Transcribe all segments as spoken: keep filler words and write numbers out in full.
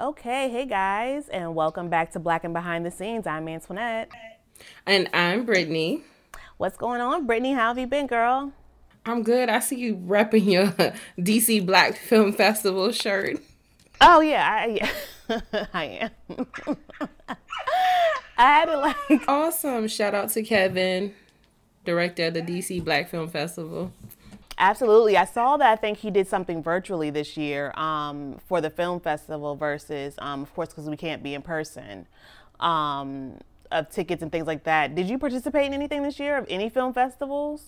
Okay, hey guys, and welcome back to Black and Behind the Scenes. I'm Antoinette. And I'm Brittany. What's going on, Brittany? How have you been, girl? I'm good. I see you repping your D C Black Film Festival shirt. Oh, yeah. I, yeah. I am. I had it like... Awesome. Shout out to Kevin, director of the D C Black Film Festival. Absolutely. I saw that. I think he did something virtually this year um, for the film festival versus, um, of course, because we can't be in person, um, of tickets and things like that. Did you participate in anything this year of any film festivals?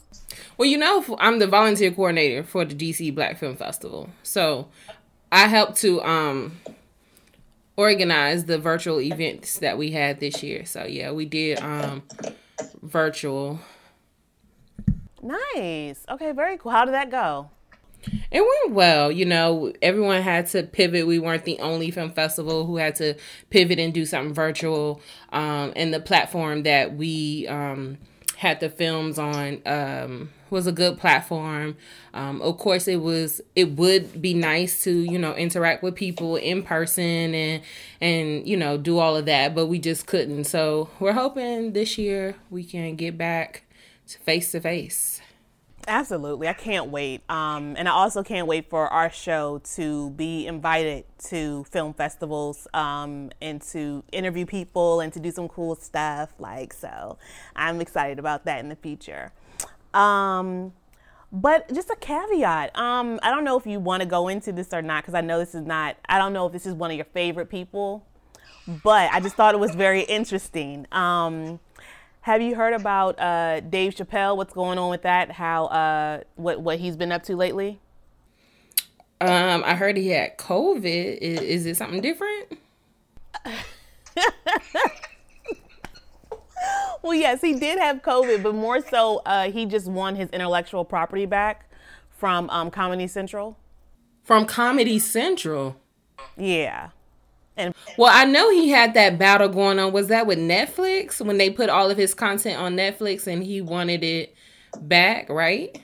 Well, you know, I'm the volunteer coordinator for the D C Black Film Festival. So I helped to um, organize the virtual events that we had this year. So, yeah, we did um, virtual. Nice. Okay, very cool. How did that go? It went well. You know, everyone had to pivot. We weren't the only film festival who had to pivot and do something virtual. Um, and the platform that we um, had the films on um, was a good platform. Um, of course, it was. It would be nice to, you know, interact with people in person and, and you know, do all of that. But we just couldn't. So we're hoping this year we can get back face to face. Absolutely. I can't wait. Um, and I also can't wait for our show to be invited to film festivals um, and to interview people and to do some cool stuff. Like, so I'm excited about that in the future. Um, but just a caveat. Um, I don't know if you want to go into this or not, because I know this is not, I don't know if this is one of your favorite people, but I just thought it was very interesting. Um, Have you heard about uh, Dave Chappelle? What's going on with that? How uh, what what he's been up to lately? Um, I heard he had COVID. Is, is it something different? Well, yes, he did have COVID, but more so, uh, he just won his intellectual property back from um, Comedy Central. From Comedy Central. Yeah. Well, I know he had that battle going on. Was that with Netflix when they put all of his content on Netflix and he wanted it back, right?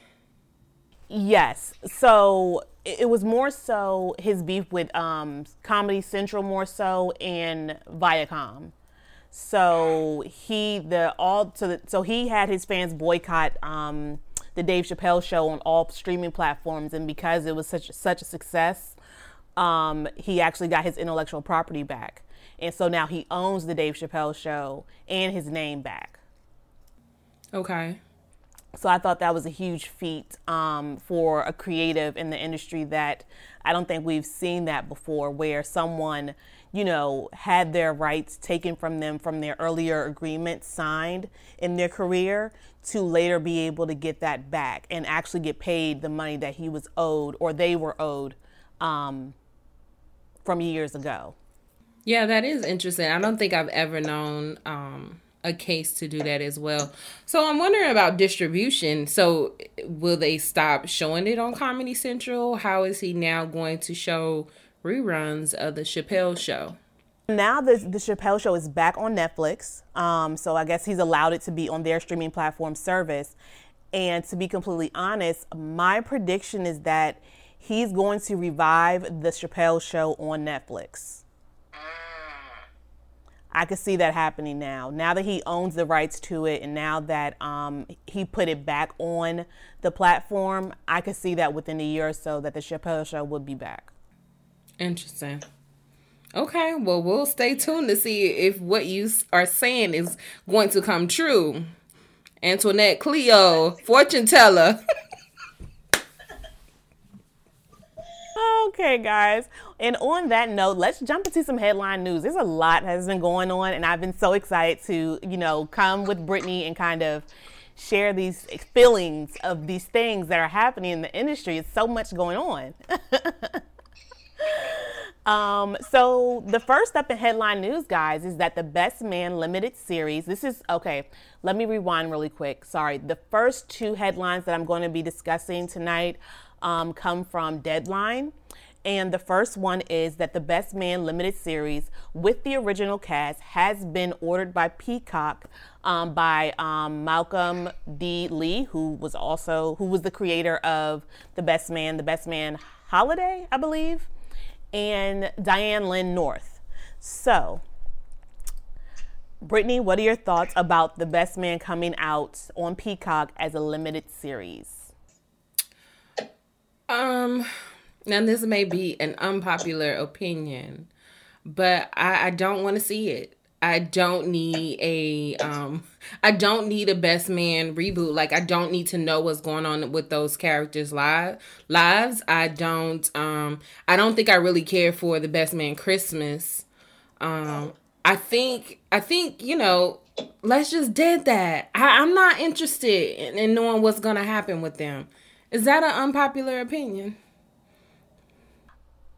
Yes. So it was more so his beef with um, Comedy Central more so and Viacom. So he the all so, the, so he had his fans boycott um, the Dave Chappelle show on all streaming platforms, and because it was such such a success. Um, he actually got his intellectual property back. And so now he owns the Dave Chappelle show and his name back. Okay. So I thought that was a huge feat um, for a creative in the industry that I don't think we've seen that before, where someone, you know, had their rights taken from them from their earlier agreement signed in their career to later be able to get that back and actually get paid the money that he was owed or they were owed um, from years ago. Yeah, that is interesting. I don't think I've ever known um, a case to do that as well. So I'm wondering about distribution. So will they stop showing it on Comedy Central? How is he now going to show reruns of the Chappelle show? Now the, the Chappelle show is back on Netflix. Um, so I guess he's allowed it to be on their streaming platform service. And to be completely honest, my prediction is that he's going to revive the Chappelle show on Netflix. I could see that happening now. Now that he owns the rights to it and now that um, he put it back on the platform, I could see that within a year or so that the Chappelle show would be back. Interesting. Okay, well, we'll stay tuned to see if what you are saying is going to come true. Antoinette Cleo, fortune teller. Okay, guys. And on that note, let's jump into some headline news. There's a lot that has been going on, and I've been so excited to, you know, come with Brittany and kind of share these feelings of these things that are happening in the industry. It's so much going on. Um, so the first up in headline news, guys, is that the Best Man Limited series, this is, okay, let me rewind really quick. Sorry. The first two headlines that I'm going to be discussing tonight um, come from Deadline. And the first one is that the Best Man Limited series with the original cast has been ordered by Peacock um, by um, Malcolm D. Lee, who was also, who was the creator of The Best Man, The Best Man Holiday, I believe. and Diane Lynn North. So, Brittany, what are your thoughts about The Best Man coming out on Peacock as a limited series? Um, now this may be an unpopular opinion, but I, I don't want to see it. I don't need a, um, I don't need a Best Man reboot. Like, I don't need to know what's going on with those characters' live lives. I don't, um, I don't think I really care for the Best Man Christmas. Um, I think, I think, you know, let's just dead that. I, I'm not interested in, in knowing what's going to happen with them. Is that an unpopular opinion?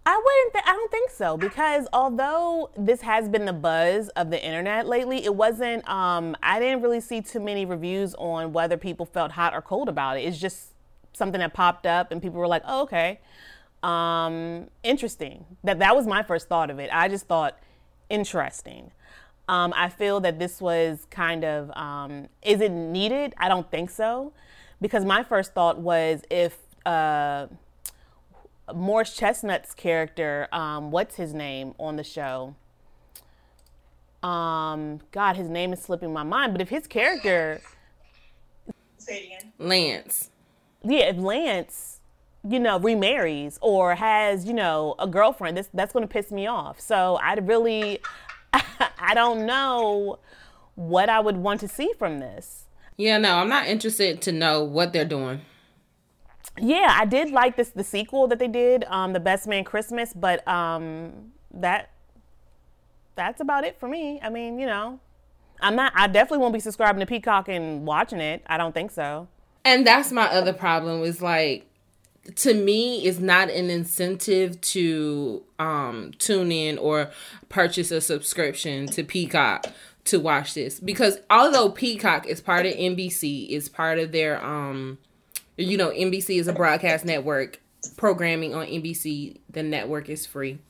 I wouldn't. Th- I don't think so, because although this has been the buzz of the internet lately, it wasn't. Um, I didn't really see too many reviews on whether people felt hot or cold about it. It's just something that popped up, and people were like, "Oh, okay, um, interesting." That that was my first thought of it. I just thought interesting. Um, I feel that this was kind of. Um, is it needed? I don't think so, because my first thought was if. Uh, Morris Chestnut's character, um, what's his name on the show? Um, God, his name is slipping my mind. But if his character, say it again, Lance, yeah, if Lance, you know, remarries or has, you know, a girlfriend, this that's going to piss me off. So I really, I don't know what I would want to see from this. Yeah, no, I'm not interested to know what they're doing. Yeah, I did like this the sequel that they did, um, The Best Man Christmas, but um, that that's about it for me. I mean, you know, I'm not. I definitely won't be subscribing to Peacock and watching it. I don't think so. And that's my other problem is like, to me, it's not an incentive to um, tune in or purchase a subscription to Peacock to watch this, because although Peacock is part of N B C, it's part of their. Um, You know, N B C is a broadcast network. Programming on N B C, the network is free.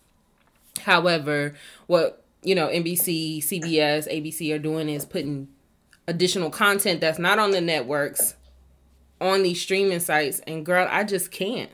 However, what, you know, N B C, C B S, A B C are doing is putting additional content that's not on the networks on these streaming sites. And girl, I just can't.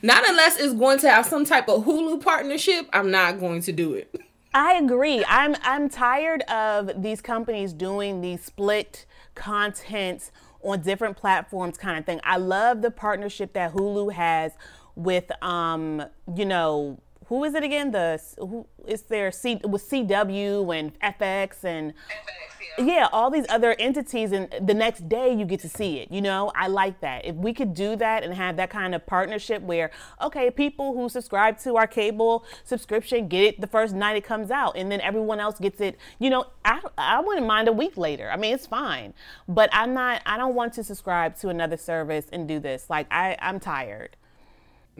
Not unless it's going to have some type of Hulu partnership. I'm not going to do it. I agree. I'm I'm tired of these companies doing these split content on different platforms kind of thing. I love the partnership that Hulu has with, um, you know, who is it again? The who is there? C with C W and F X and F X, yeah. yeah, all these other entities. And the next day you get to see it. You know, I like that. If we could do that and have that kind of partnership where, okay, people who subscribe to our cable subscription get it the first night it comes out, and then everyone else gets it. You know, I I wouldn't mind a week later. I mean, it's fine. But I'm not. I don't want to subscribe to another service and do this. Like I, I'm tired.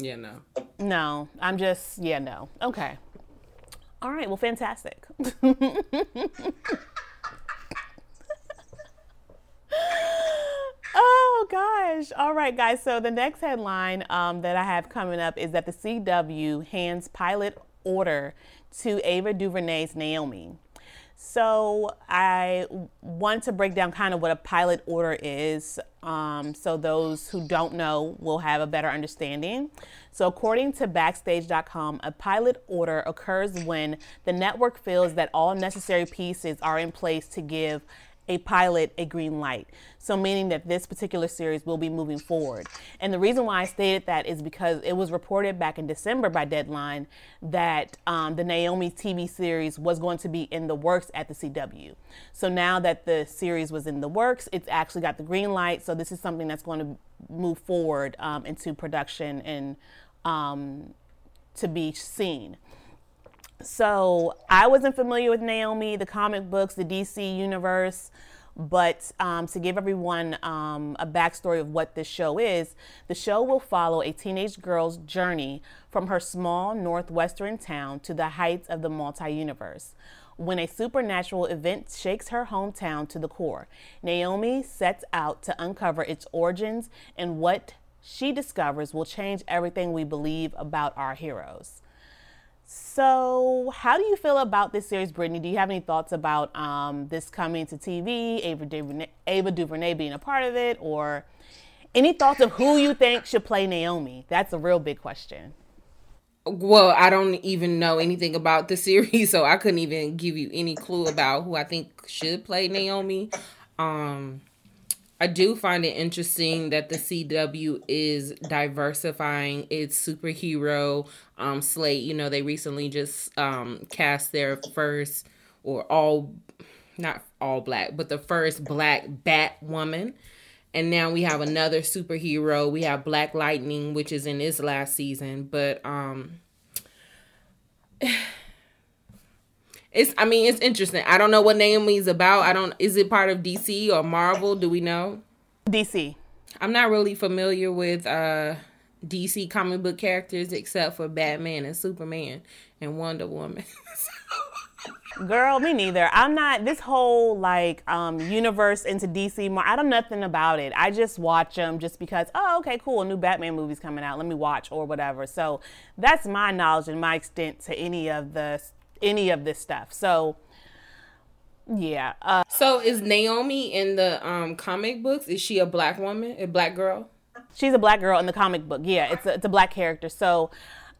Yeah, no. No, I'm just, yeah, no. Okay. All right, well, fantastic. Oh, gosh. All right, guys. So the next headline um, that I have coming up is that the C W hands pilot order to Ava DuVernay's Naomi. So I want to break down kind of what a pilot order is, um, so those who don't know will have a better understanding. So according to Backstage dot com, a pilot order occurs when the network feels that all necessary pieces are in place to give a pilot a green light. So meaning that this particular series will be moving forward. And the reason why I stated that is because it was reported back in December by Deadline that um, the Naomi T V series was going to be in the works at the C W. So now that the series was in the works, it's actually got the green light. So this is something that's going to move forward um, into production and um, to be seen. So I wasn't familiar with Naomi, the comic books, the D C universe, but um, to give everyone um, a backstory of what this show is, the show will follow a teenage girl's journey from her small northwestern town to the heights of the multi-universe. When a supernatural event shakes her hometown to the core, Naomi sets out to uncover its origins, and what she discovers will change everything we believe about our heroes. So how do you feel about this series, Brittany? Do you have any thoughts about um, this coming to T V, Ava DuVernay, Ava DuVernay being a part of it, or any thoughts of who you think should play Naomi? That's a real big question. Well, I don't even know anything about the series, so I couldn't even give you any clue about who I think should play Naomi. Um, I do find it interesting that the C W is diversifying its superhero um, slate. You know, they recently just um, cast their first, or all, not all black, but the first black Batwoman. And now we have another superhero. We have Black Lightning, which is in its last season. But um, it's, I mean, it's interesting. I don't know what Naomi's about. I don't, is it part of D C or Marvel? Do we know? D C. I'm not really familiar with uh, D C comic book characters except for Batman and Superman and Wonder Woman. Girl, me neither. I'm not, this whole like um, universe into D C, I don't know nothing about it. I just watch them just because, oh, okay, cool, a new Batman movie's coming out, let me watch or whatever. So that's my knowledge and my extent to any of the, any of this stuff. So yeah. Uh, so is Naomi in the um, comic books? Is she a black woman, a black girl? She's a black girl in the comic book. Yeah, it's a, it's a black character. So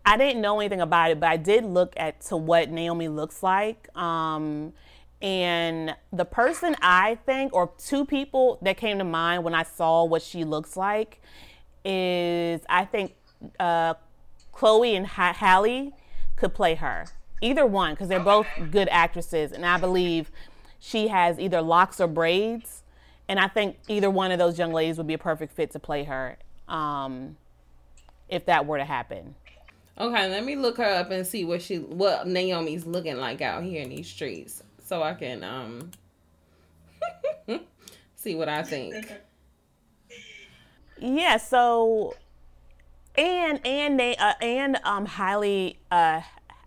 I didn't know anything about it, but I did look at to what Naomi looks like. Um, and the person I think, or two people that came to mind when I saw what she looks like is, I think uh, Chloe and H- Halle could play her. Either one, because they're both good actresses. And I believe she has either locks or braids. And I think either one of those young ladies would be a perfect fit to play her um, if that were to happen. Okay, let me look her up and see what she, what Naomi's looking like out here in these streets, so I can um see what I think. Yeah. So, and and they uh, and um Halle, uh,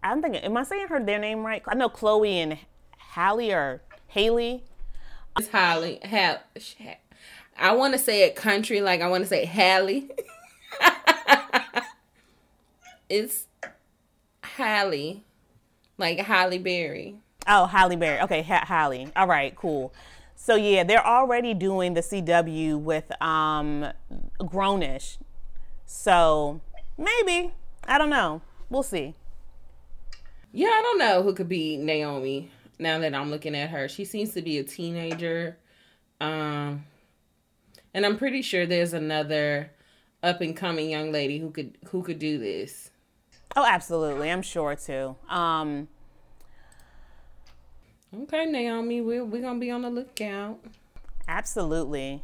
I'm thinking, am I saying her their name right? I know Chloe and Halle or Haley. It's Halle. Hal. I want to say it country, like I want to say Halle. It's Halle, like Halle Berry. Oh, Halle Berry. Okay, ha- Halle. All right, cool. So, yeah, they're already doing the C W with um, Grownish. So, maybe. I don't know. We'll see. Yeah, I don't know who could be Naomi now that I'm looking at her. She seems to be a teenager. Um, and I'm pretty sure there's another up-and-coming young lady who could who could do this. Oh, absolutely. I'm sure, too. Um, okay, Naomi, we're, we're going to be on the lookout. Absolutely.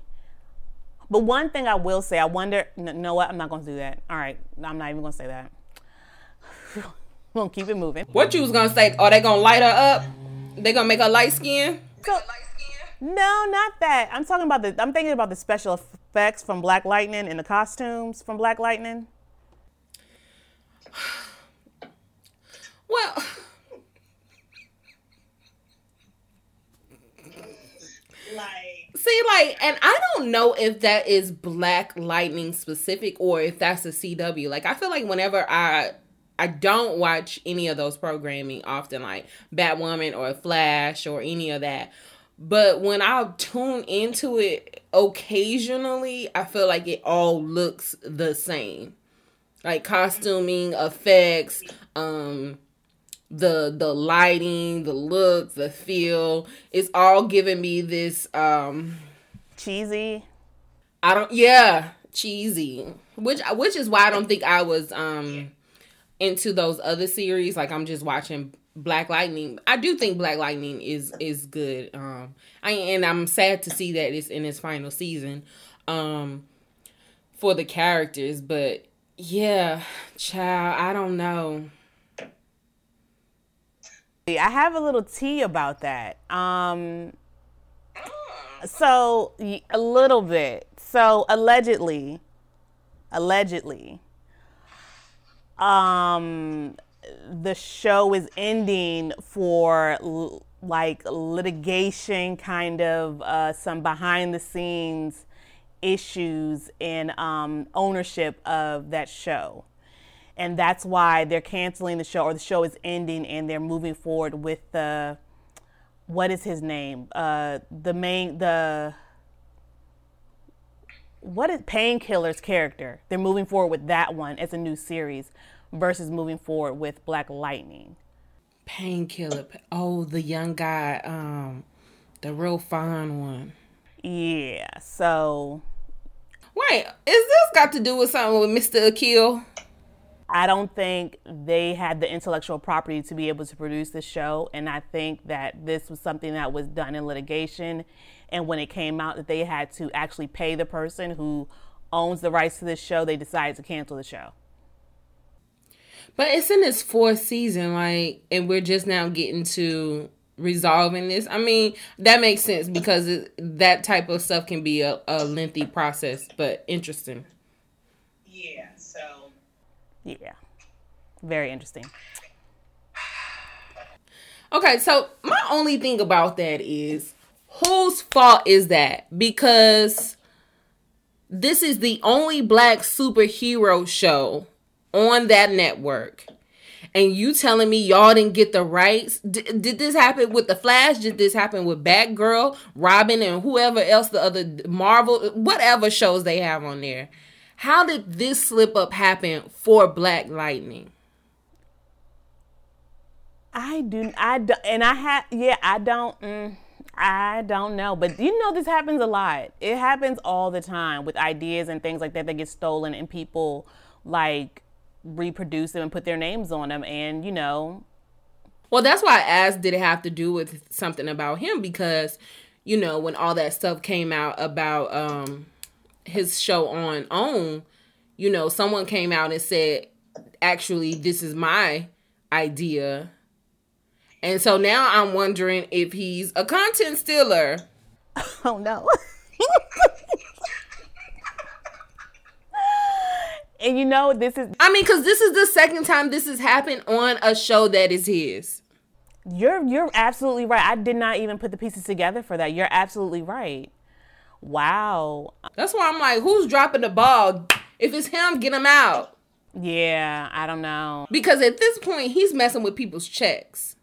But one thing I will say, I wonder, you know what? I'm not going to do that. All right. I'm not even going to say that. We're going to keep it moving. What you was going to say? Are they going to light her up? They going to make her light skin? So, no, not that. I'm talking about the, I'm thinking about the special effects from Black Lightning and the costumes from Black Lightning. Well, like, see, like, and I don't know if that is Black Lightning specific or if that's a C W. Like, I feel like whenever I, I don't watch any of those programming often, like Batwoman or Flash or any of that. But when I tune into it occasionally, I feel like it all looks the same. Like costuming, effects, um, the the lighting, the look, the feel. It's all giving me this um, cheesy. I don't, yeah, cheesy. Which which is why I don't think I was um, into those other series. Like I'm just watching Black Lightning. I do think Black Lightning is is good. Um, I and I'm sad to see that it's in its final season, um, for the characters, but. Yeah, child, I don't know. I have a little tea about that. Um, so, a little bit. So, allegedly, allegedly, um, the show is ending for, l- like, litigation, kind of, uh, some behind-the-scenes issues in um, ownership of that show. And that's why they're canceling the show, or the show is ending and they're moving forward with the, what is his name? Uh, the main, the, what is Painkiller's character? They're moving forward with that one as a new series versus moving forward with Black Lightning. Painkiller. Oh, the young guy, um, the real fine one. Yeah, so... Wait, is this got to do with something with Mister Akil? I don't think they had the intellectual property to be able to produce this show, and I think that this was something that was done in litigation, and when it came out that they had to actually pay the person who owns the rights to this show, they decided to cancel the show. But it's in its fourth season, like, and we're just now getting to resolving this. I mean, that makes sense because it, that type of stuff can be a, a lengthy process, but interesting. Yeah, so... Yeah. Very interesting. Okay, so my only thing about that is, whose fault is that? Because this is the only Black superhero show on that network. And you telling me y'all didn't get the rights? D- did this happen with The Flash? Did this happen with Batgirl, Robin, and whoever else, the other Marvel, whatever shows they have on there? How did this slip up happen for Black Lightning? I do, I do, and I have, yeah, I don't, mm, I don't know. But you know, this happens a lot. It happens all the time with ideas and things like that that get stolen and people like reproduce them and put their names on them. And, you know. Well, that's why I asked, did it have to do with something about him? Because, you know, when all that stuff came out about, um, his show on OWN, you know, someone came out and said, actually, this is my idea. And so now I'm wondering if he's a content stealer. Oh, no. And you know, this is... I mean, because this is the second time this has happened on a show that is his. You're, you're absolutely right. I did not even put the pieces together for that. You're absolutely right. Wow. That's why I'm like, who's dropping the ball? If it's him, get him out. Yeah, I don't know. Because at this point, he's messing with people's checks.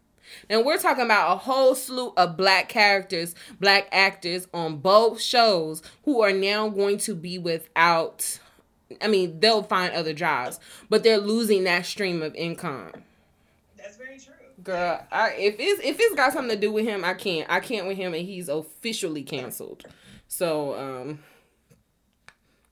And we're talking about a whole slew of Black characters, Black actors on both shows who are now going to be without, I mean, they'll find other jobs, but they're losing that stream of income. That's very true. Girl, I, if it's if it's got something to do with him, I can't. I can't with him, and he's officially canceled. So, um,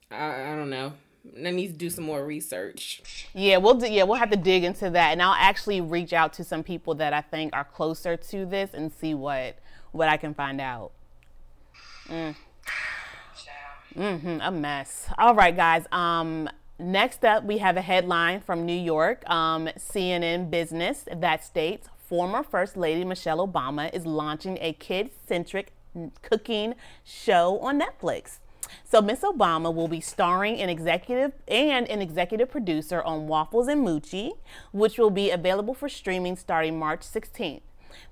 I, I don't know. I need to do some more research. Yeah, we'll do, yeah, we'll have to dig into that. And I'll actually reach out to some people that I think are closer to this and see what, what I can find out. Mm. Mm-hmm, a mess. All right, guys. Um, next up, we have a headline from New York, um, C N N Business, that states former First Lady Michelle Obama is launching a kid-centric cooking show on Netflix. So Miss Obama will be starring an executive and an executive producer on Waffles and Moochie, which will be available for streaming starting March sixteenth.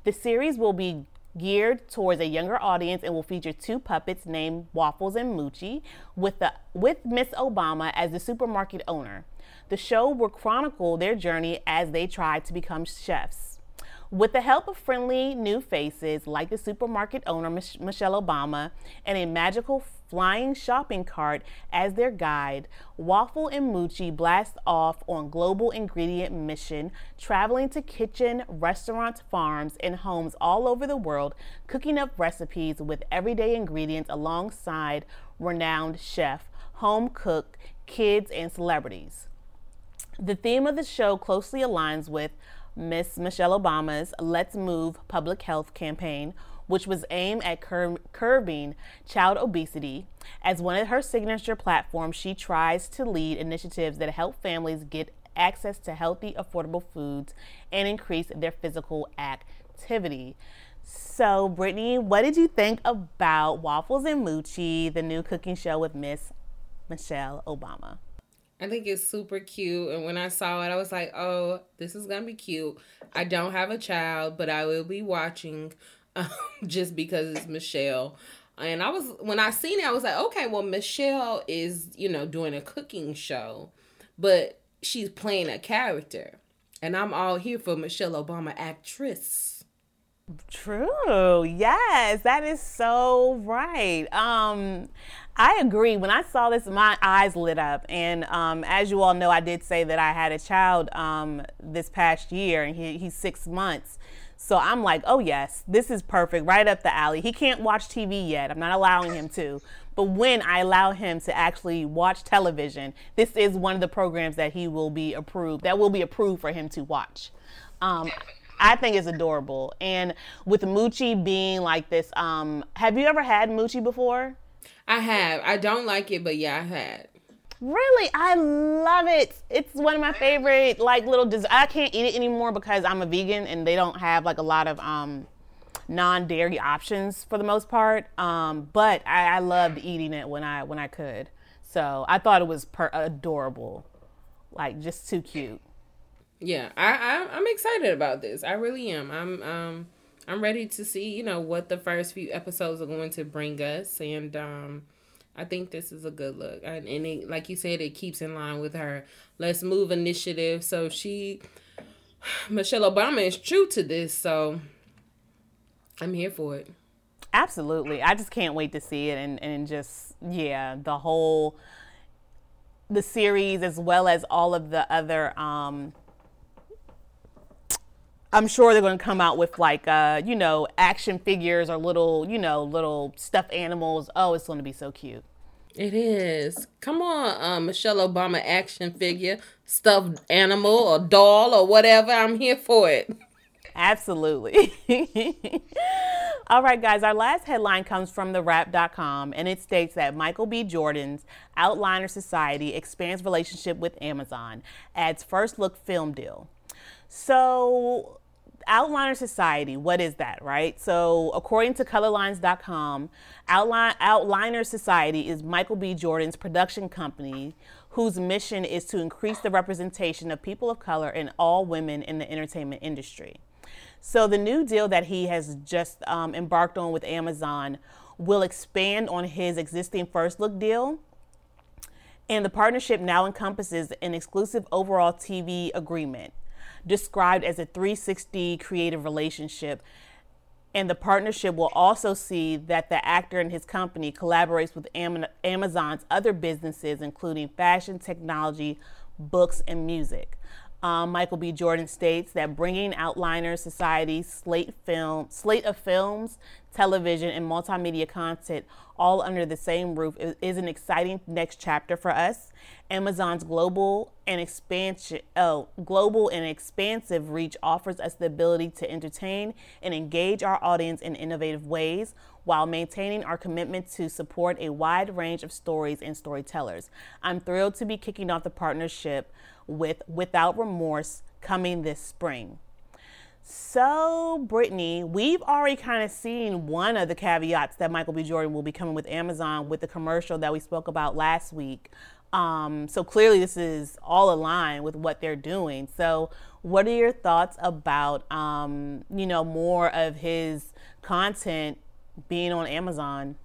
The series will be geared towards a younger audience and will feature two puppets named Waffles and Moochie with the with Miss Obama as the supermarket owner. The show will chronicle their journey as they try to become chefs. With the help of friendly new faces like the supermarket owner Mich- Michelle Obama and a magical flying shopping cart as their guide, Waffle and Moochie blast off on global ingredient mission, traveling to kitchen, restaurants, farms, and homes all over the world, cooking up recipes with everyday ingredients alongside renowned chef, home cook, kids, and celebrities. The theme of the show closely aligns with Miss Michelle Obama's Let's Move public health campaign, which was aimed at cur- curbing child obesity. As one of her signature platforms, she tries to lead initiatives that help families get access to healthy, affordable foods and increase their physical activity. So, Brittany, what did you think about Waffles and Moochie, the new cooking show with Miss Michelle Obama? I think it's super cute. And when I saw it, I was like, oh, this is going to be cute. I don't have a child, but I will be watching um, just because it's Michelle. And I was, when I seen it, I was like, okay, well, Michelle is, you know, doing a cooking show, but she's playing a character. And I'm all here for Michelle Obama, actress. True. Yes, that is so right. Um, I agree. When I saw this, my eyes lit up. And um, as you all know, I did say that I had a child um, this past year, and he, he's six months. So I'm like, oh, yes, this is perfect, right up the alley. He can't watch T V yet. I'm not allowing him to. But when I allow him to actually watch television, this is one of the programs that he will be approved, that will be approved for him to watch. Um, I think it's adorable. And with Moochie being like this, um, have you ever had Moochie before? I have. I don't like it, but yeah, I had. Really? I love it. It's one of my favorite, like, little des- I can't eat it anymore because I'm a vegan and they don't have, like, a lot of um, non-dairy options for the most part. Um, but I-, I loved eating it when I when I could. So I thought it was per- adorable. Like, just too cute. Yeah, I, I I'm excited about this. I really am. I'm um I'm ready to see, you know, what the first few episodes are going to bring us, and um. I think this is a good look. And, and it, like you said, it keeps in line with her Let's Move initiative. So she, Michelle Obama is true to this. So I'm here for it. Absolutely. I just can't wait to see it. And, and just, yeah, the whole, the series, as well as all of the other, um, I'm sure they're going to come out with, like, uh, you know, action figures or little, you know, little stuffed animals. Oh, it's going to be so cute. It is. Come on, uh, Michelle Obama action figure, stuffed animal or doll or whatever. I'm here for it. Absolutely. All right, guys, our last headline comes from the wrap dot com, and it states that Michael B. Jordan's Outliner Society expands relationship with Amazon, adds first look film deal. So... Outliner Society, what is that, right? So according to colorlines dot com, Outline, Outliner Society is Michael B. Jordan's production company whose mission is to increase the representation of people of color and all women in the entertainment industry. So the new deal that he has just um, embarked on with Amazon will expand on his existing first look deal. And the partnership now encompasses an exclusive overall T V agreement, described as a three sixty creative relationship, and the partnership will also see that the actor and his company collaborates with Am- Amazon's other businesses, including fashion, technology, books, and music. Um, Michael B. Jordan states that bringing Outliner Society's slate film, slate of films, television, and multimedia content all under the same roof is, is an exciting next chapter for us. Amazon's global and expansion, oh, global and expansive reach offers us the ability to entertain and engage our audience in innovative ways, while maintaining our commitment to support a wide range of stories and storytellers. I'm thrilled to be kicking off the partnership with Without Remorse coming this spring. So, Brittany, we've already kind of seen one of the caveats that Michael B. Jordan will be coming with Amazon with the commercial that we spoke about last week. Um, so clearly this is all aligned with what they're doing. So what are your thoughts about, um, you know, more of his content being on Amazon?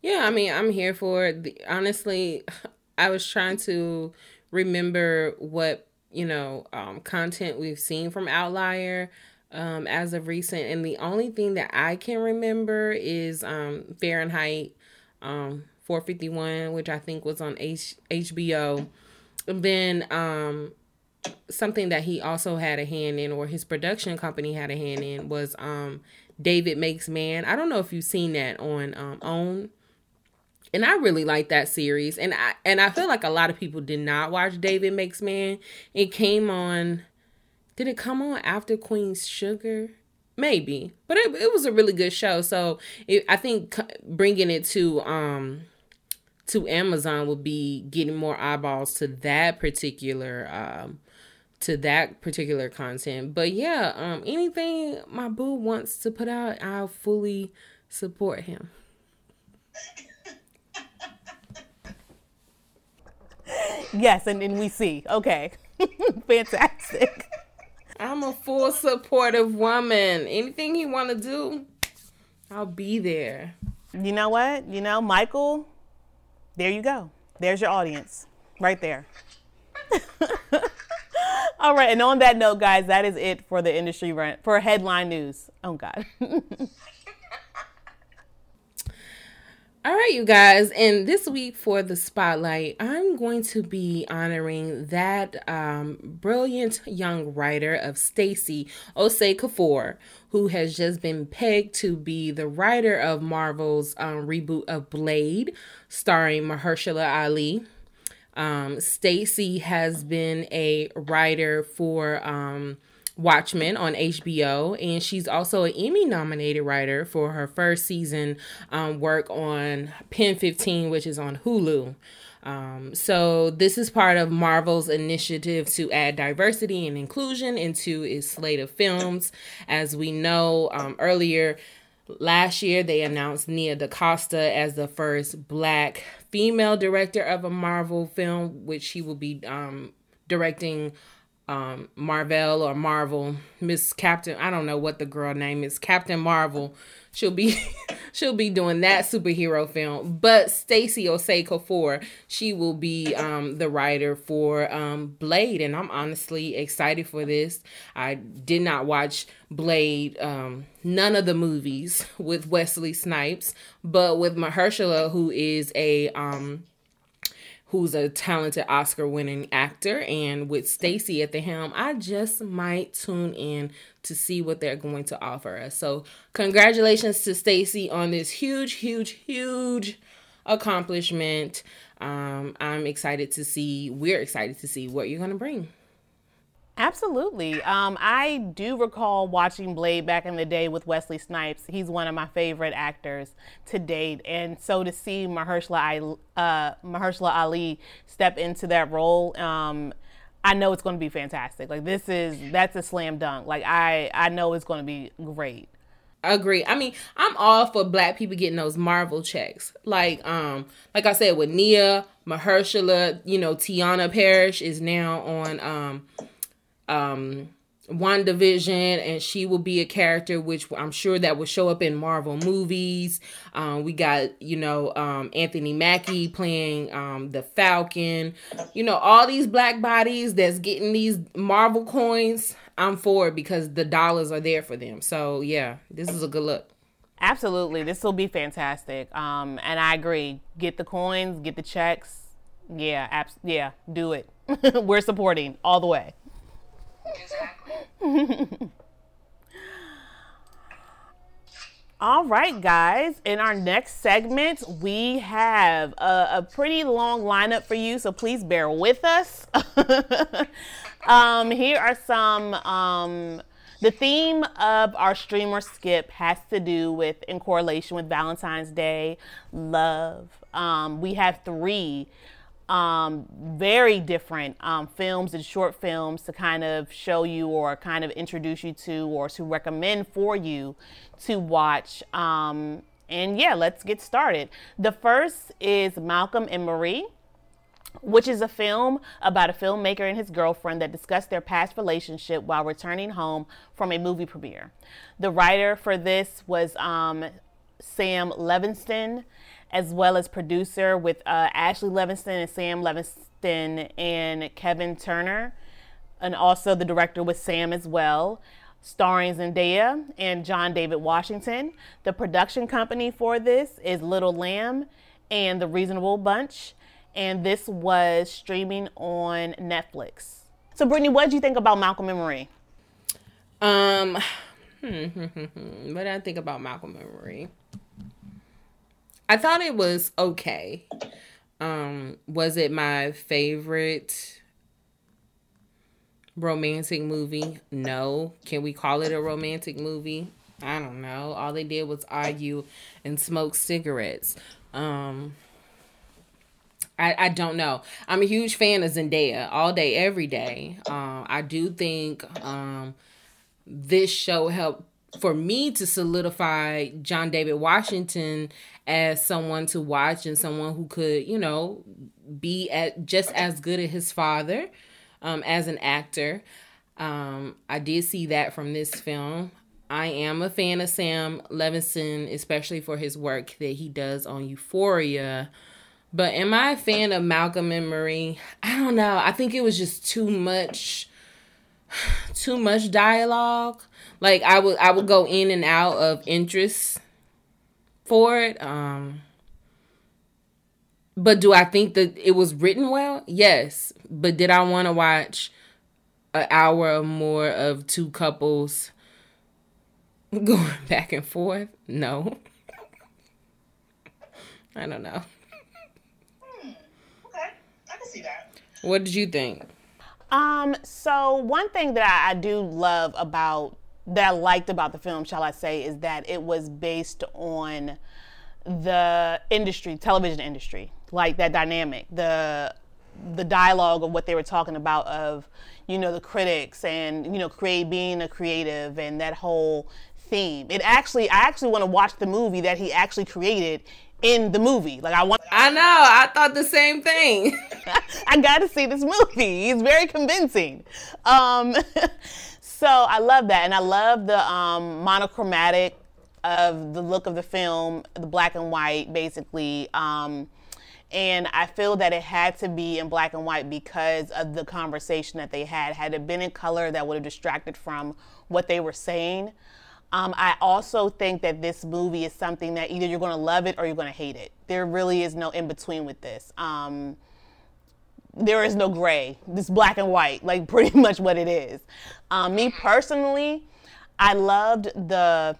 Yeah, I mean, I'm here for it. The, honestly, I was trying to remember what, you know, um, content we've seen from Outlier um, as of recent. And the only thing that I can remember is um, Fahrenheit um, four fifty-one, which I think was on H- HBO. And then um, something that he also had a hand in, or his production company had a hand in, was um, David Makes Man. I don't know if you've seen that on um, OWN. And I really like that series. And I and I feel like a lot of people did not watch David Makes Man. It came on, did it come on after Queen Sugar? Maybe. But it, it was a really good show. So it, I think bringing it to um to Amazon would be getting more eyeballs to that particular um to that particular content. But yeah, um anything my boo wants to put out, I'll fully support him. Yes, and then we see. Okay. Fantastic. I'm a full supportive woman. Anything he want to do, I'll be there. You know what? You know, Michael, there you go. There's your audience right there. All right. And on that note, guys, that is it for the industry rant, for headline news. Oh, God. All right, you guys, and this week for the spotlight, I'm going to be honoring that um, brilliant young writer of Stacey Osei-Kaffour, who has just been pegged to be the writer of Marvel's um, reboot of Blade, starring Mahershala Ali. Um, Stacey has been a writer for um, Watchmen on H B O, and she's also an Emmy-nominated writer for her first season um, work on Pen fifteen, which is on Hulu. Um, so this is part of Marvel's initiative to add diversity and inclusion into its slate of films. As we know, um, earlier last year, they announced Nia DaCosta as the first Black female director of a Marvel film, which she will be um, directing Um, Marvel or Marvel, Miss Captain, I don't know what the girl name is, Captain Marvel. She'll be she'll be doing that superhero film. But Stacey Osei-Kaffour, she will be um, the writer for um, Blade, and I'm honestly excited for this. I did not watch Blade, um, none of the movies with Wesley Snipes, but with Mahershala, who is a um, who's a talented Oscar-winning actor, and with Stacey at the helm, I just might tune in to see what they're going to offer us. So congratulations to Stacey on this huge, huge, huge accomplishment. Um, I'm excited to see, we're excited to see what you're going to bring. Absolutely. Um, I do recall watching Blade back in the day with Wesley Snipes. He's one of my favorite actors to date. And so to see Mahershala, uh, Mahershala Ali step into that role, um, I know it's going to be fantastic. Like this is, that's a slam dunk. Like I, I know it's going to be great. Agree. I mean, I'm all for Black people getting those Marvel checks. Like, um, like I said, with Nia, Mahershala, you know, Tiana Parrish is now on, um, um WandaVision, and she will be a character which I'm sure that will show up in Marvel movies. Um we got, you know, um Anthony Mackie playing um the Falcon. You know, all these Black bodies that's getting these Marvel coins, I'm for it because the dollars are there for them. So yeah, this is a good look. Absolutely. This will be fantastic. Um and I agree. Get the coins, get the checks. Yeah, abs- yeah, do it. We're supporting all the way. Exactly. All right, guys. In our next segment, we have a, a pretty long lineup for you, so please bear with us. um, here are some. Um, the theme of our streamer skip has to do with, in correlation with Valentine's Day, love. Um, we have three. Um, very different um, films and short films to kind of show you or kind of introduce you to or to recommend for you to watch. Um, and yeah, let's get started. The first is Malcolm and Marie, which is a film about a filmmaker and his girlfriend that discuss their past relationship while returning home from a movie premiere. The writer for this was um, Sam Levinson, as well as producer with uh, Ashley Levinson and Sam Levinson and Kevin Turner. And also the director with Sam as well, starring Zendaya and John David Washington. The production company for this is Little Lamb and The Reasonable Bunch. And this was streaming on Netflix. So Brittany, what did you think about Malcolm and Marie? Um, what did I think about Malcolm and Marie? I thought it was okay. Um, was it my favorite romantic movie? No. Can we call it a romantic movie? I don't know. All they did was argue and smoke cigarettes. Um, I, I don't know. I'm a huge fan of Zendaya all day, every day. Um, I do think um, this show helped for me to solidify John David Washington as someone to watch and someone who could, you know, be at just as good as his father um, as an actor. Um, I did see that from this film. I am a fan of Sam Levinson, especially for his work that he does on Euphoria. But am I a fan of Malcolm and Marie? I don't know. I think it was just too much, too much dialogue. Like I would, I would go in and out of interest for it. Um, But do I think that it was written well? Yes. But did I want to watch an hour or more of two couples going back and forth? No. I don't know. Hmm. Okay. I can see that. What did you think? Um, so one thing that I, I do love about, that I liked about the film, shall I say, is that it was based on the industry, television industry, like that dynamic, the the dialogue of what they were talking about of, you know, the critics and, you know, create being a creative and that whole theme. It actually, I actually want to watch the movie that he actually created in the movie. Like I want. I know. I thought the same thing. I got to see this movie. It's very convincing. Um, so I love that, and I love the um, monochromatic of the look of the film, the black and white, basically. Um, and I feel that it had to be in black and white because of the conversation that they had. Had it been in color, that would have distracted from what they were saying. Um, I also think that this movie is something that either you're going to love it or you're going to hate it. There really is no in between with this. Um, there is no gray. This black and white, like pretty much what it is. Um, me personally, I loved the...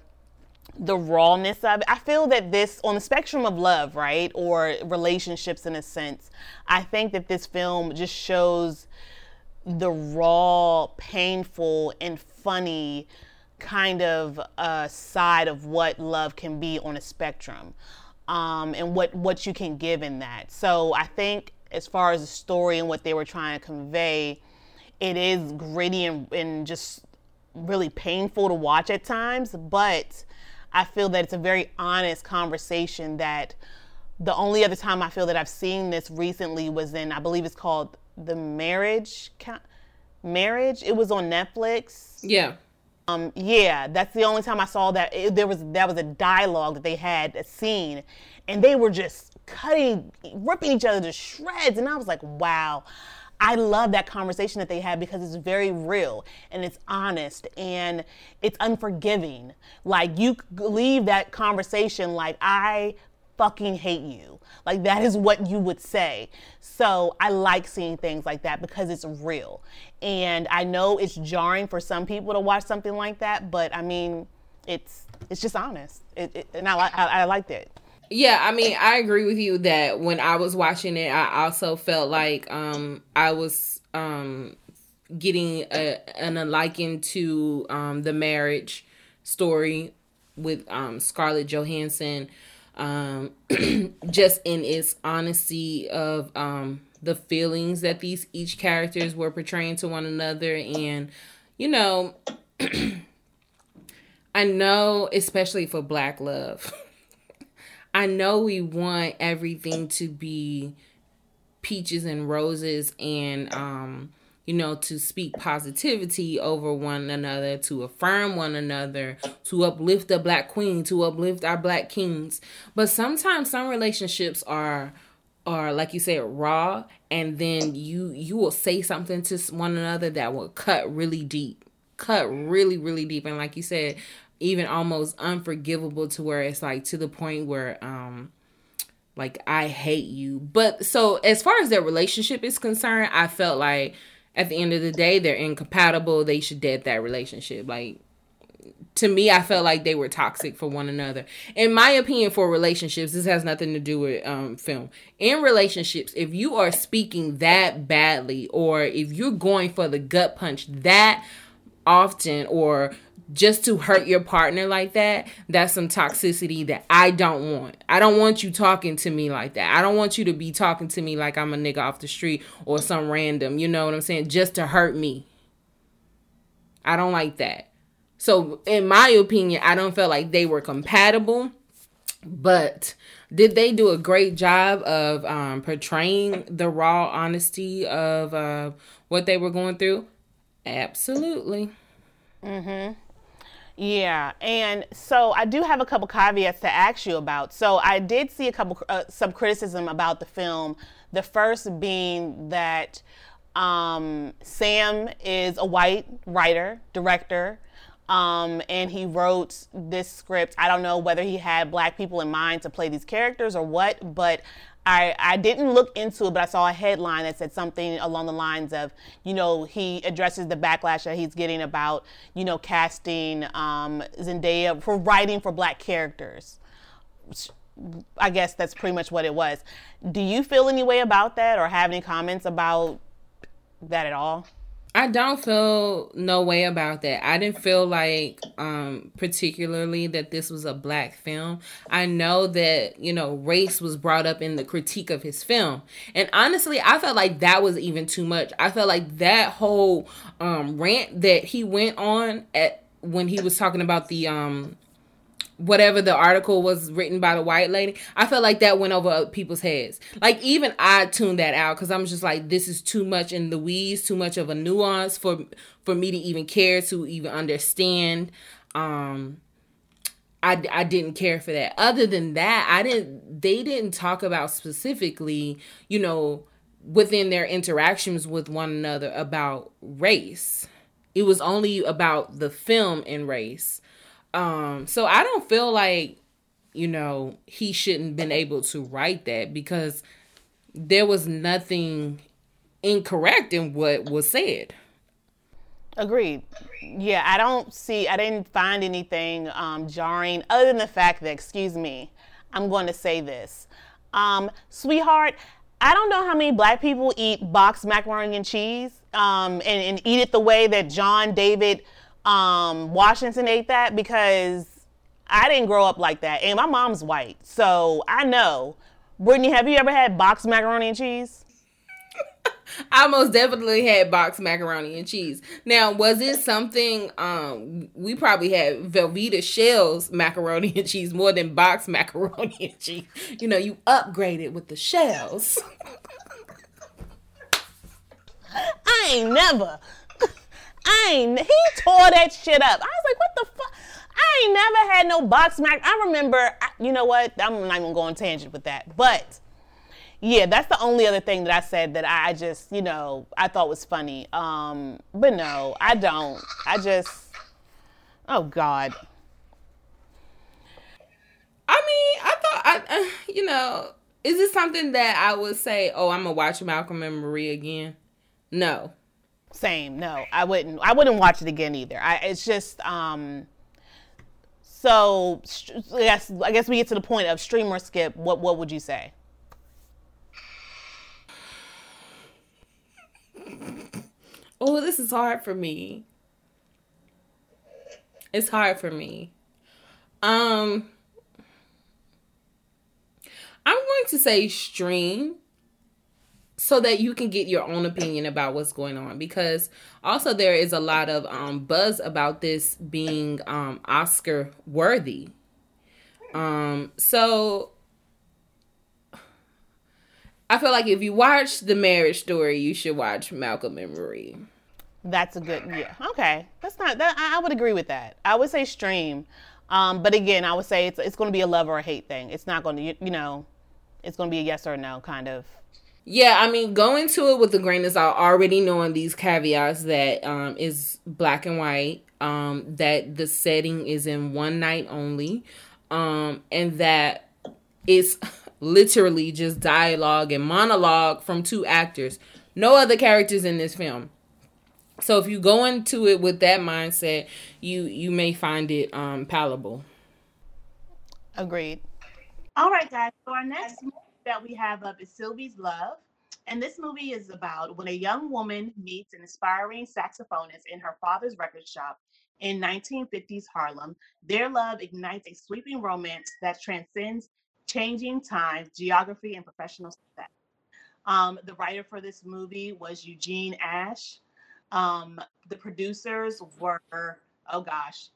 the rawness of it. I feel that this, on the spectrum of love, right, or relationships in a sense, I think that this film just shows the raw, painful, and funny kind of uh, side of what love can be on a spectrum, um, and what, what you can give in that. So I think as far as the story and what they were trying to convey, it is gritty and, and just really painful to watch at times, but I feel that it's a very honest conversation that the only other time I feel that I've seen this recently was in, I believe it's called The Marriage, Marriage. It was on Netflix. Yeah. Um, yeah, that's the only time I saw that. It, there was, that was a dialogue that they had, a scene, and they were just cutting, ripping each other to shreds. And I was like, wow, I love that conversation that they had because it's very real and it's honest and it's unforgiving. Like you leave that conversation like, I fucking hate you. Like that is what you would say. So I like seeing things like that because it's real. And I know it's jarring for some people to watch something like that, but I mean, it's it's just honest. It, it, and I, I, I liked it. Yeah, I mean, I agree with you that when I was watching it, I also felt like um, I was um, getting a, an likened to um, The Marriage Story with um, Scarlett Johansson, um, just in its honesty of um, the feelings that these each characters were portraying to one another. And, you know, I know, especially for Black love, I know we want everything to be peaches and roses and, um, you know, to speak positivity over one another, to affirm one another, to uplift the Black queen, to uplift our Black kings. But sometimes some relationships are, are like you said, raw. And then you, you will say something to one another that will cut really deep, cut really, really deep. And like you said, even almost unforgivable to where it's like to the point where, um, like I hate you. But so as far as their relationship is concerned, I felt like at the end of the day, they're incompatible. They should dead that relationship. Like to me, I felt like they were toxic for one another. In my opinion, for relationships, this has nothing to do with um, film. In relationships, if you are speaking that badly, or if you're going for the gut punch that often, or just to hurt your partner like that, that's some toxicity that I don't want. I don't want you talking to me like that. I don't want you to be talking to me like I'm a nigga off the street or some random, you know what I'm saying, just to hurt me. I don't like that. So in my opinion, I don't feel like they were compatible, but did they do a great job of um, portraying the raw honesty of uh, what they were going through? Absolutely. Mm-hmm. Yeah, and so I do have a couple caveats to ask you about. So I did see a couple uh, some criticism about the film. The first being that um, Sam is a white writer, director, um, and he wrote this script. I don't know whether he had Black people in mind to play these characters or what, but I, I didn't look into it, but I saw a headline that said something along the lines of, you know, he addresses the backlash that he's getting about, you know, casting um, Zendaya for writing for black characters. I guess that's pretty much what it was. Do you feel any way about that or have any comments about that at all? I don't feel no way about that. I didn't feel like um, particularly that this was a black film. I know that, you know, race was brought up in the critique of his film. And honestly, I felt like that was even too much. I felt like that whole um, rant that he went on at when he was talking about the um, whatever the article was written by the white lady, I felt like that went over people's heads. Like, even I tuned that out because I'm just like, this is too much in the weeds, too much of a nuance for for me to even care, to even understand. Um, I, I didn't care for that. Other than that, I didn't. They didn't talk about specifically, you know, within their interactions with one another about race. It was only about the film and race. Um, so I don't feel like, you know, he shouldn't been able to write that because there was nothing incorrect in what was said. Agreed. Yeah, I don't see, I didn't find anything um, jarring other than the fact that, excuse me, I'm going to say this. Um, sweetheart, I don't know how many black people eat boxed macaroni and cheese um, and, and eat it the way that John David Um, Washington ate that, because I didn't grow up like that. And my mom's white, so I know. Brittany, have you ever had boxed macaroni and cheese? I most definitely had boxed macaroni and cheese. Now, was it something, um, we probably had Velveeta shells macaroni and cheese more than boxed macaroni and cheese. You know, you upgrade it with the shells. I ain't never... I ain't, he tore that shit up. I was like, what the fuck? I ain't never had no box mac. I remember, I, you know what? I'm not even going to go on tangent with that. But yeah, that's the only other thing that I said that I just, you know, I thought was funny. Um, but no, I don't. I just, oh God. I mean, I thought, I, uh, you know, is this something that I would say, oh, I'm going to watch Malcolm and Marie again? No. Same. No, I wouldn't. I wouldn't watch it again either. I, it's just um, so. I guess, I guess we get to the point of stream or skip. What What would you say? Oh, this is hard for me. It's hard for me. Um, I'm going to say stream, so that you can get your own opinion about what's going on. Because also there is a lot of um, buzz about this being um, Oscar worthy. Um, so I feel like if you watch The Marriage Story, you should watch Malcolm and Marie. That's a good, yeah. Okay. That's not, that, I would agree with that. I would say stream. Um, but again, I would say it's, it's going to be a love or a hate thing. It's not going to, you, you know, it's going to be a yes or a no kind of. Yeah, I mean, go into it with the grain of salt, already knowing these caveats that um, is black and white, um, that the setting is in one night only, um, and that it's literally just dialogue and monologue from two actors. No other characters in this film. So if you go into it with that mindset, you, you may find it um, palatable. Agreed. All right, guys, so our next that we have up is Sylvie's Love, and this movie is about when a young woman meets an aspiring saxophonist in her father's record shop in nineteen fifties Harlem. Their love ignites a sweeping romance that transcends changing times, geography, and professional success. Um, the writer for this movie was Eugene Ash. Um, the producers were, oh gosh,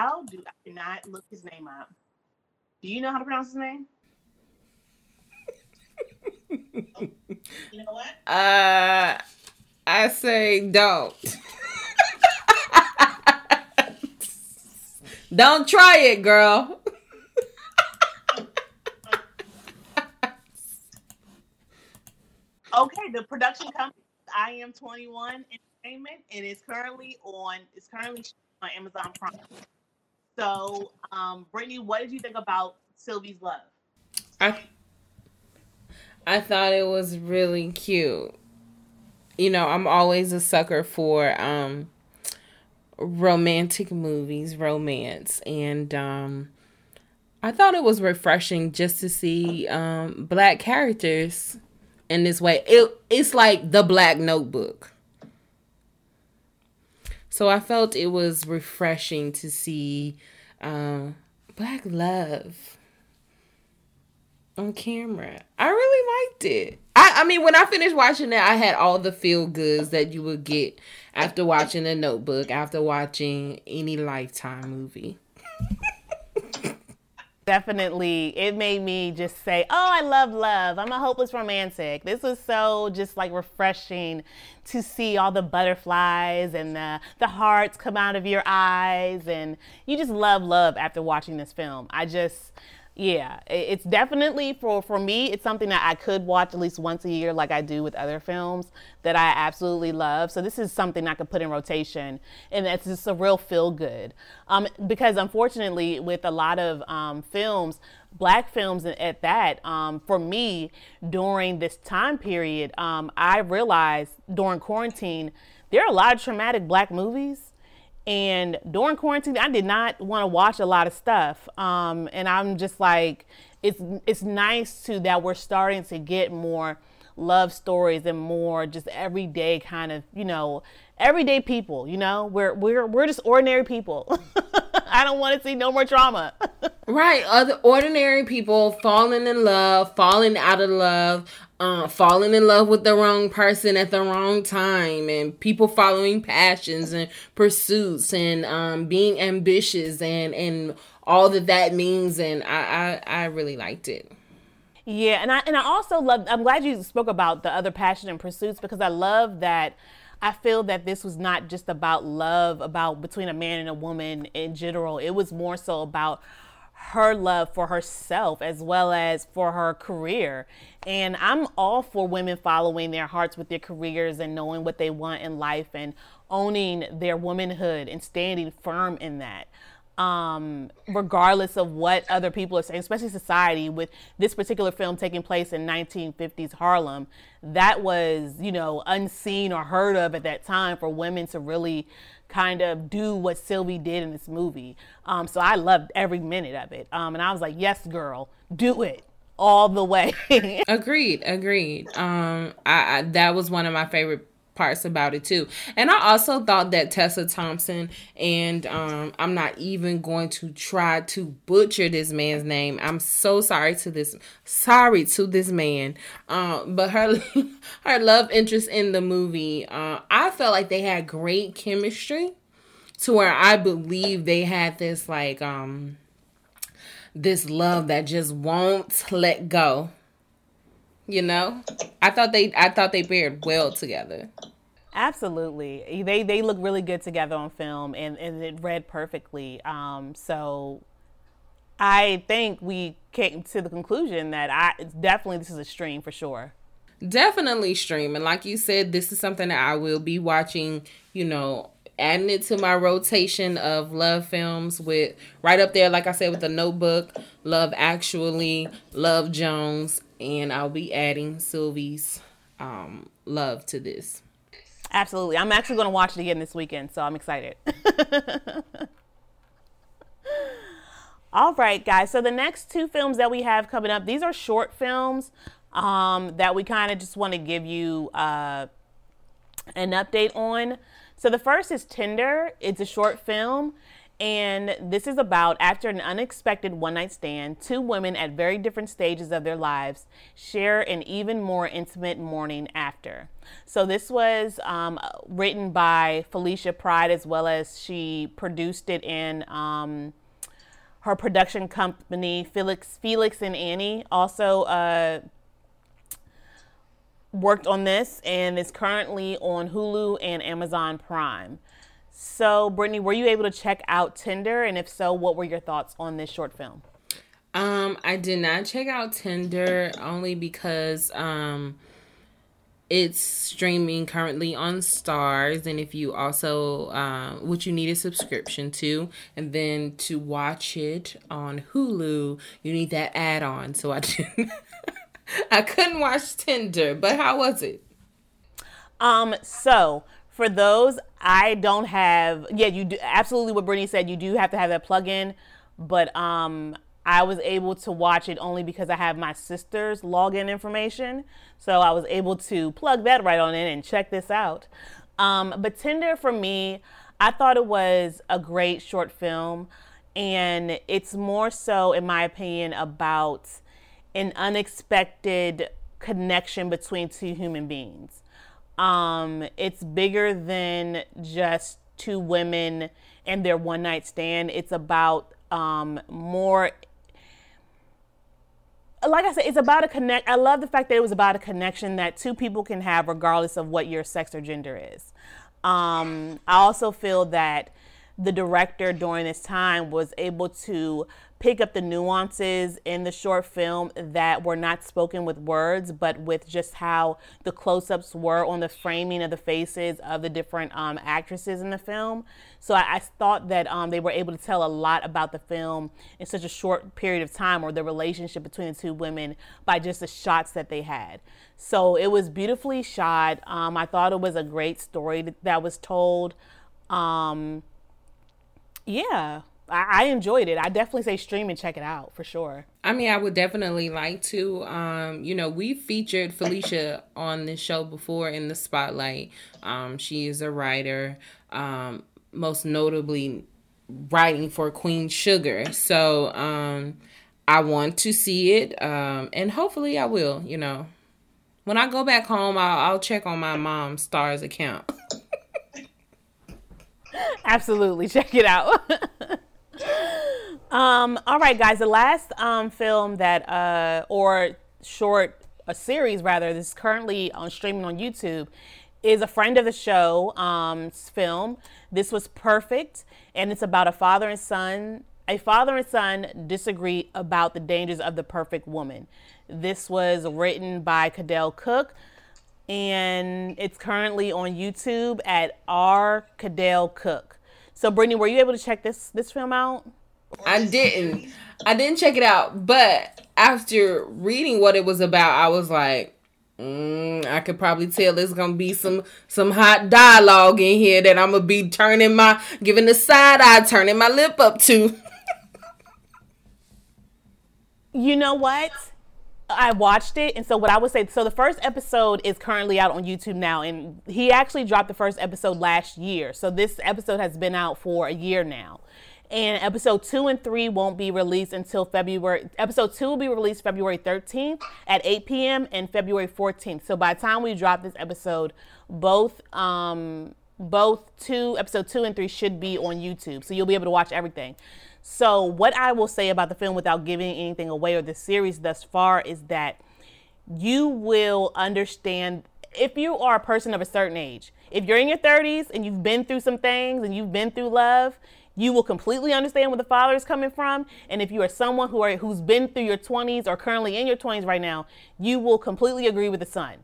how do I not look his name up? Do you know how to pronounce his name? Oh, you know what? Uh, I say don't. Don't try it, girl. Okay, the production company I Am twenty-one Entertainment, and it's currently on. It's currently on Amazon Prime. So, um, Brittany, what did you think about Sylvie's Love? I I thought it was really cute. You know, I'm always a sucker for um, romantic movies, romance, and um, I thought it was refreshing just to see um, black characters in this way. It it's like the Black Notebook. So I felt it was refreshing to see uh, black love on camera. I really liked it. I, I mean, when I finished watching it, I had all the feel goods that you would get after watching The Notebook, after watching any Lifetime movie. Definitely. It made me just say, oh, I love love. I'm a hopeless romantic. This was so just like refreshing to see all the butterflies and the, the hearts come out of your eyes. And you just love love after watching this film. I just... Yeah, it's definitely, for, for me, it's something that I could watch at least once a year like I do with other films that I absolutely love. So this is something I could put in rotation, and that's just a real feel-good. Um, because unfortunately, with a lot of um, films, black films at that, um, for me, during this time period, um, I realized during quarantine, there are a lot of traumatic black movies. And during quarantine, I did not want to watch a lot of stuff. Um, and I'm just like, it's it's nice to that we're starting to get more love stories and more just everyday kind of, you know, everyday people, you know, we're we're we're just ordinary people. I don't want to see no more drama. Right. Other ordinary people falling in love, falling out of love, uh, falling in love with the wrong person at the wrong time, and people following passions and pursuits, and um, being ambitious, and, and all that that means. And I, I, I really liked it. Yeah. And I, and I also love, I'm glad you spoke about the other passion and pursuits, because I love that. I feel that this was not just about love, about between a man and a woman in general. It was more so about her love for herself as well as for her career. And I'm all for women following their hearts with their careers and knowing what they want in life and owning their womanhood and standing firm in that. Um, regardless of what other people are saying, especially society, with this particular film taking place in nineteen fifties Harlem, that was, you know, unseen or heard of at that time for women to really kind of do what Sylvie did in this movie. Um, so I loved every minute of it. Um, and I was like, yes, girl, do it all the way. Agreed. Agreed. Um, I, I, that was one of my favorite parts about it too. And I also thought that Tessa Thompson and um I'm not even going to try to butcher this man's name. I'm so sorry to this sorry to this man. Um but her her love interest in the movie, uh I felt like they had great chemistry, to where I believe they had this like um this love that just won't let go. You know, I thought they I thought they paired well together. Absolutely. They they look really good together on film, and, and it read perfectly. Um, so I think we came to the conclusion that I definitely this is a stream for sure. Definitely stream. And like you said, this is something that I will be watching, you know, adding it to my rotation of love films with right up there, like I said, with The Notebook, Love Actually, Love Jones. And I'll be adding Sylvie's um, love to this. Absolutely. I'm actually going to watch it again this weekend, so I'm excited. All right, guys. So the next two films that we have coming up, these are short films um, that we kind of just want to give you uh, an update on. So the first is Tinder. It's a short film. And this is about, after an unexpected one-night stand, two women at very different stages of their lives share an even more intimate morning after. So this was um, written by Felicia Pride, as well as she produced it in um, her production company, Felix, Felix and Annie, also uh, worked on this and is currently on Hulu and Amazon Prime. So, Brittany, were you able to check out Tinder? And if so, what were your thoughts on this short film? Um, I did not check out Tinder only because um, It's streaming currently on Stars, and if you also, um, which you need a subscription to, and then to watch it on Hulu, you need that add-on. So I didn't, I couldn't watch Tinder, but how was it? Um, so for those, I don't have. Yeah, you do, absolutely what Brittany said. You do have to have that plug-in, but um. I was able to watch it only because I have my sister's login information. So I was able to plug that right on in and check this out. Um, but Tinder, for me, I thought it was a great short film. And it's more so, in my opinion, about an unexpected connection between two human beings. Um, it's bigger than just two women and their one night stand. It's about um, more... Like I said, it's about a connect. I love the fact that it was about a connection that two people can have regardless of what your sex or gender is. Um, I also feel that the director during this time was able to pick up the nuances in the short film that were not spoken with words, but with just how the close-ups were on the framing of the faces of the different um, actresses in the film. So I, I thought that um, they were able to tell a lot about the film in such a short period of time, or the relationship between the two women, by just the shots that they had. So it was beautifully shot. Um, I thought it was a great story that was told. Um, yeah. I enjoyed it. I definitely say stream and check it out for sure. I mean, I would definitely like to. Um, you know, we featured Felicia on this show before in the spotlight. Um, she is a writer, um, most notably writing for Queen Sugar. So um, I want to see it, um, and hopefully I will. You know, when I go back home, I'll, I'll check on my mom's Stars account. Absolutely, check it out. Um, all right, guys, the last um, film that, uh, or short, a series rather, that's currently on streaming on YouTube is a friend of the show um, film. This was Perfect, and it's about a father and son. A father and son disagree about the dangers of the perfect woman. This was written by Cadell Cook, and it's currently on YouTube at R. Cadell Cook. So, Brittany, were you able to check this this film out? I didn't. I didn't check it out. But after reading what it was about, I was like, mm, I could probably tell there's going to be some, some hot dialogue in here that I'm going to be turning my, giving the side eye, turning my lip up to. You know what? I watched it. And so what I would say, so the first episode is currently out on YouTube now. And he actually dropped the first episode last year. So this episode has been out for a year now. And episode two and three won't be released until February. Episode two will be released February thirteenth at eight p.m. and February fourteenth. So by the time we drop this episode, both um, both two episode two and three should be on YouTube. So you'll be able to watch everything. So what I will say about the film, without giving anything away, or the series thus far, is that you will understand. If you are a person of a certain age, if you're in your thirties and you've been through some things and you've been through love, you will completely understand where the father is coming from. And if you are someone who are, who's been through your twenties or currently in your twenties right now, you will completely agree with the son.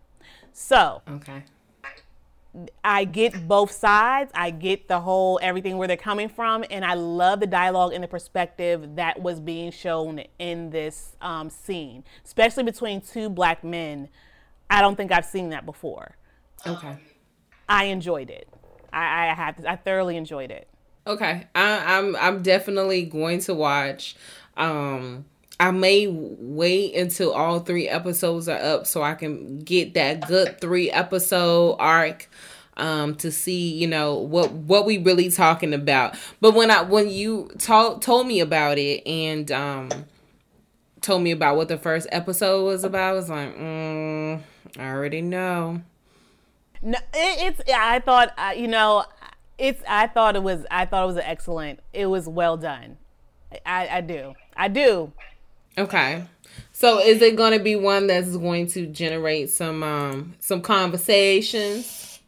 So, okay. I get both sides. I get the whole everything where they're coming from. And I love the dialogue and the perspective that was being shown in this um, scene, especially between two black men. I don't think I've seen that before. Okay. I enjoyed it. I, I, have, I thoroughly enjoyed it. Okay, I, I'm I'm definitely going to watch. Um, I may wait until all three episodes are up so I can get that good three episode arc um, to see, you know, what what we really talking about. But when I when you talk, told me about it and um, told me about what the first episode was about, I was like, mm, I already know. No, it, it's I thought uh, you know. It's. I thought it was. I thought it was an excellent. It was well done. I, I do. I do. Okay. So is it going to be one that's going to generate some um some conversations?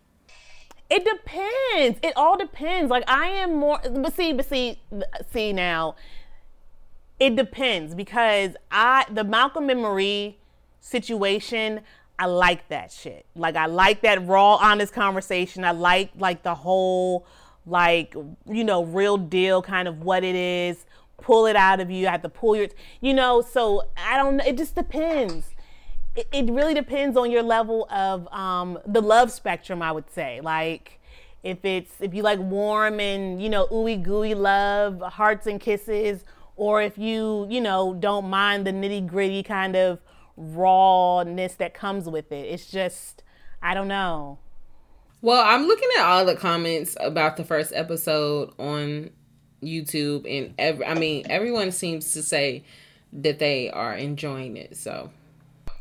It depends. It all depends. Like I am more. But see. But see. See now. It depends because I the Malcolm and Marie situation. I like that shit. Like, I like that raw, honest conversation. I like, like, the whole, like, you know, real deal kind of what it is. Pull it out of you. I have to pull your, you know, so I don't know. It just depends. It, it really depends on your level of um, the love spectrum, I would say. Like, if it's, if you like warm and, you know, ooey gooey love, hearts and kisses, or if you, you know, don't mind the nitty gritty kind of rawness that comes with it. It's just, I don't know. Well, I'm looking at all the comments about the first episode on YouTube, and every, I mean, everyone seems to say that they are enjoying it. So,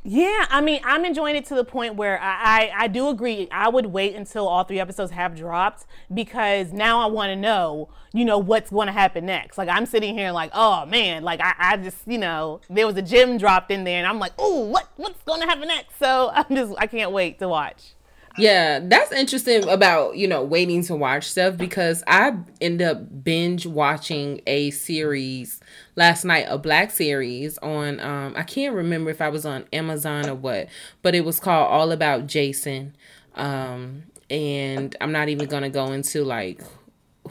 yeah, I mean, I'm enjoying it to the point where I, I, I do agree. I would wait until all three episodes have dropped, because now I want to know, you know, what's going to happen next. Like, I'm sitting here like, oh man, like I, I just, you know, there was a gem dropped in there and I'm like, ooh, what, what's going to happen next? So I'm just, I can't wait to watch. Yeah, that's interesting about, you know, waiting to watch stuff, because I end up binge watching a series last night, a black series on, um, I can't remember if I was on Amazon or what, but it was called All About Jason. Um, and I'm not even going to go into like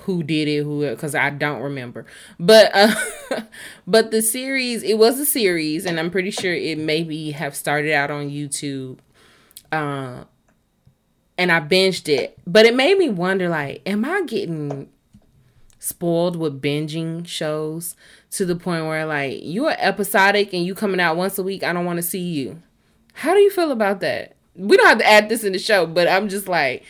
who did it, who, because I don't remember. But, uh, but the series, it was a series, and I'm pretty sure it maybe have started out on YouTube. Um, And I binged it. But it made me wonder, like, am I getting spoiled with binging shows to the point where, like, you are episodic and you coming out once a week, I don't want to see you. How do you feel about that? We don't have to add this in the show, but I'm just like,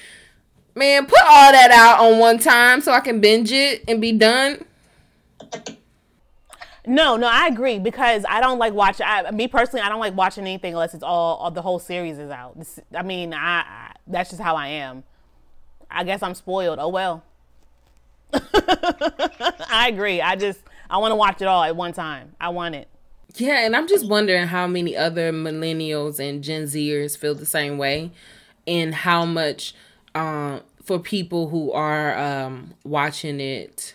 man, put all that out on one time so I can binge it and be done. No, no, I agree, because I don't like watching, me personally, I don't like watching anything unless it's all, all the whole series is out. It's, I mean, I, I that's just how I am. I guess I'm spoiled. Oh, well. I agree. I just, I want to watch it all at one time. I want it. Yeah, and I'm just wondering how many other millennials and Gen Zers feel the same way, and how much um, for people who are um, watching it.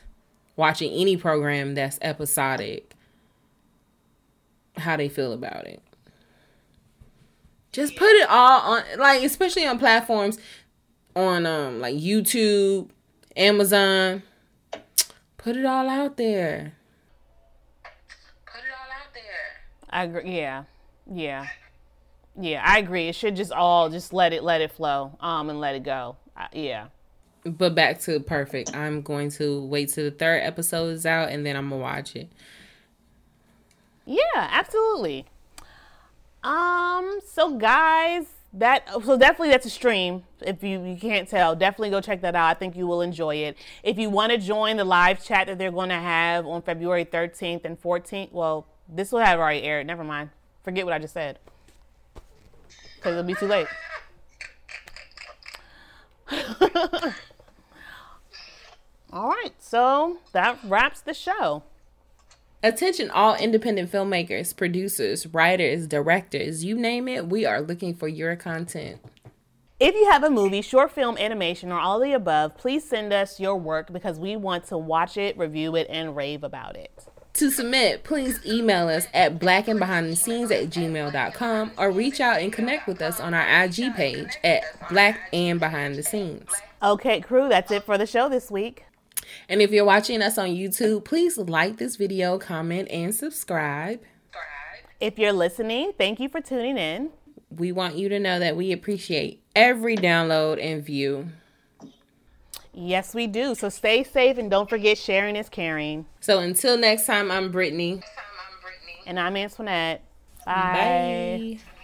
Watching any program that's episodic, how they feel about it. Just put it all on, like, especially on platforms on um like YouTube, Amazon. Put it all out there. Put it all out there. I agree. Yeah, yeah, yeah. I agree. It should just all just let it let it flow, um, and let it go. I, yeah. But back to Perfect. I'm going to wait till the third episode is out, and then I'm going to watch it. Yeah, absolutely. Um, so guys, that so definitely that's a stream. If you, you can't tell, definitely go check that out. I think you will enjoy it. If you want to join the live chat that they're going to have on February thirteenth and fourteenth, well, this will have already aired. Never mind. Forget what I just said, because it'll be too late. All right, so that wraps the show. Attention all independent filmmakers, producers, writers, directors, you name it, we are looking for your content. If you have a movie, short film, animation, or all of the above, please send us your work, because we want to watch it, review it, and rave about it. To submit, please email us at black and behind the scenes at gmail dot com, or reach out and connect with us on our I G page at blackandbehindthescenes. Okay, crew, that's it for the show this week. And if you're watching us on YouTube, please like this video, comment, and subscribe. If you're listening, thank you for tuning in. We want you to know that we appreciate every download and view. Yes, we do. So stay safe, and don't forget, sharing is caring. So until next time, I'm Brittany. Next time, I'm Brittany. And I'm Antoinette. Bye. Bye.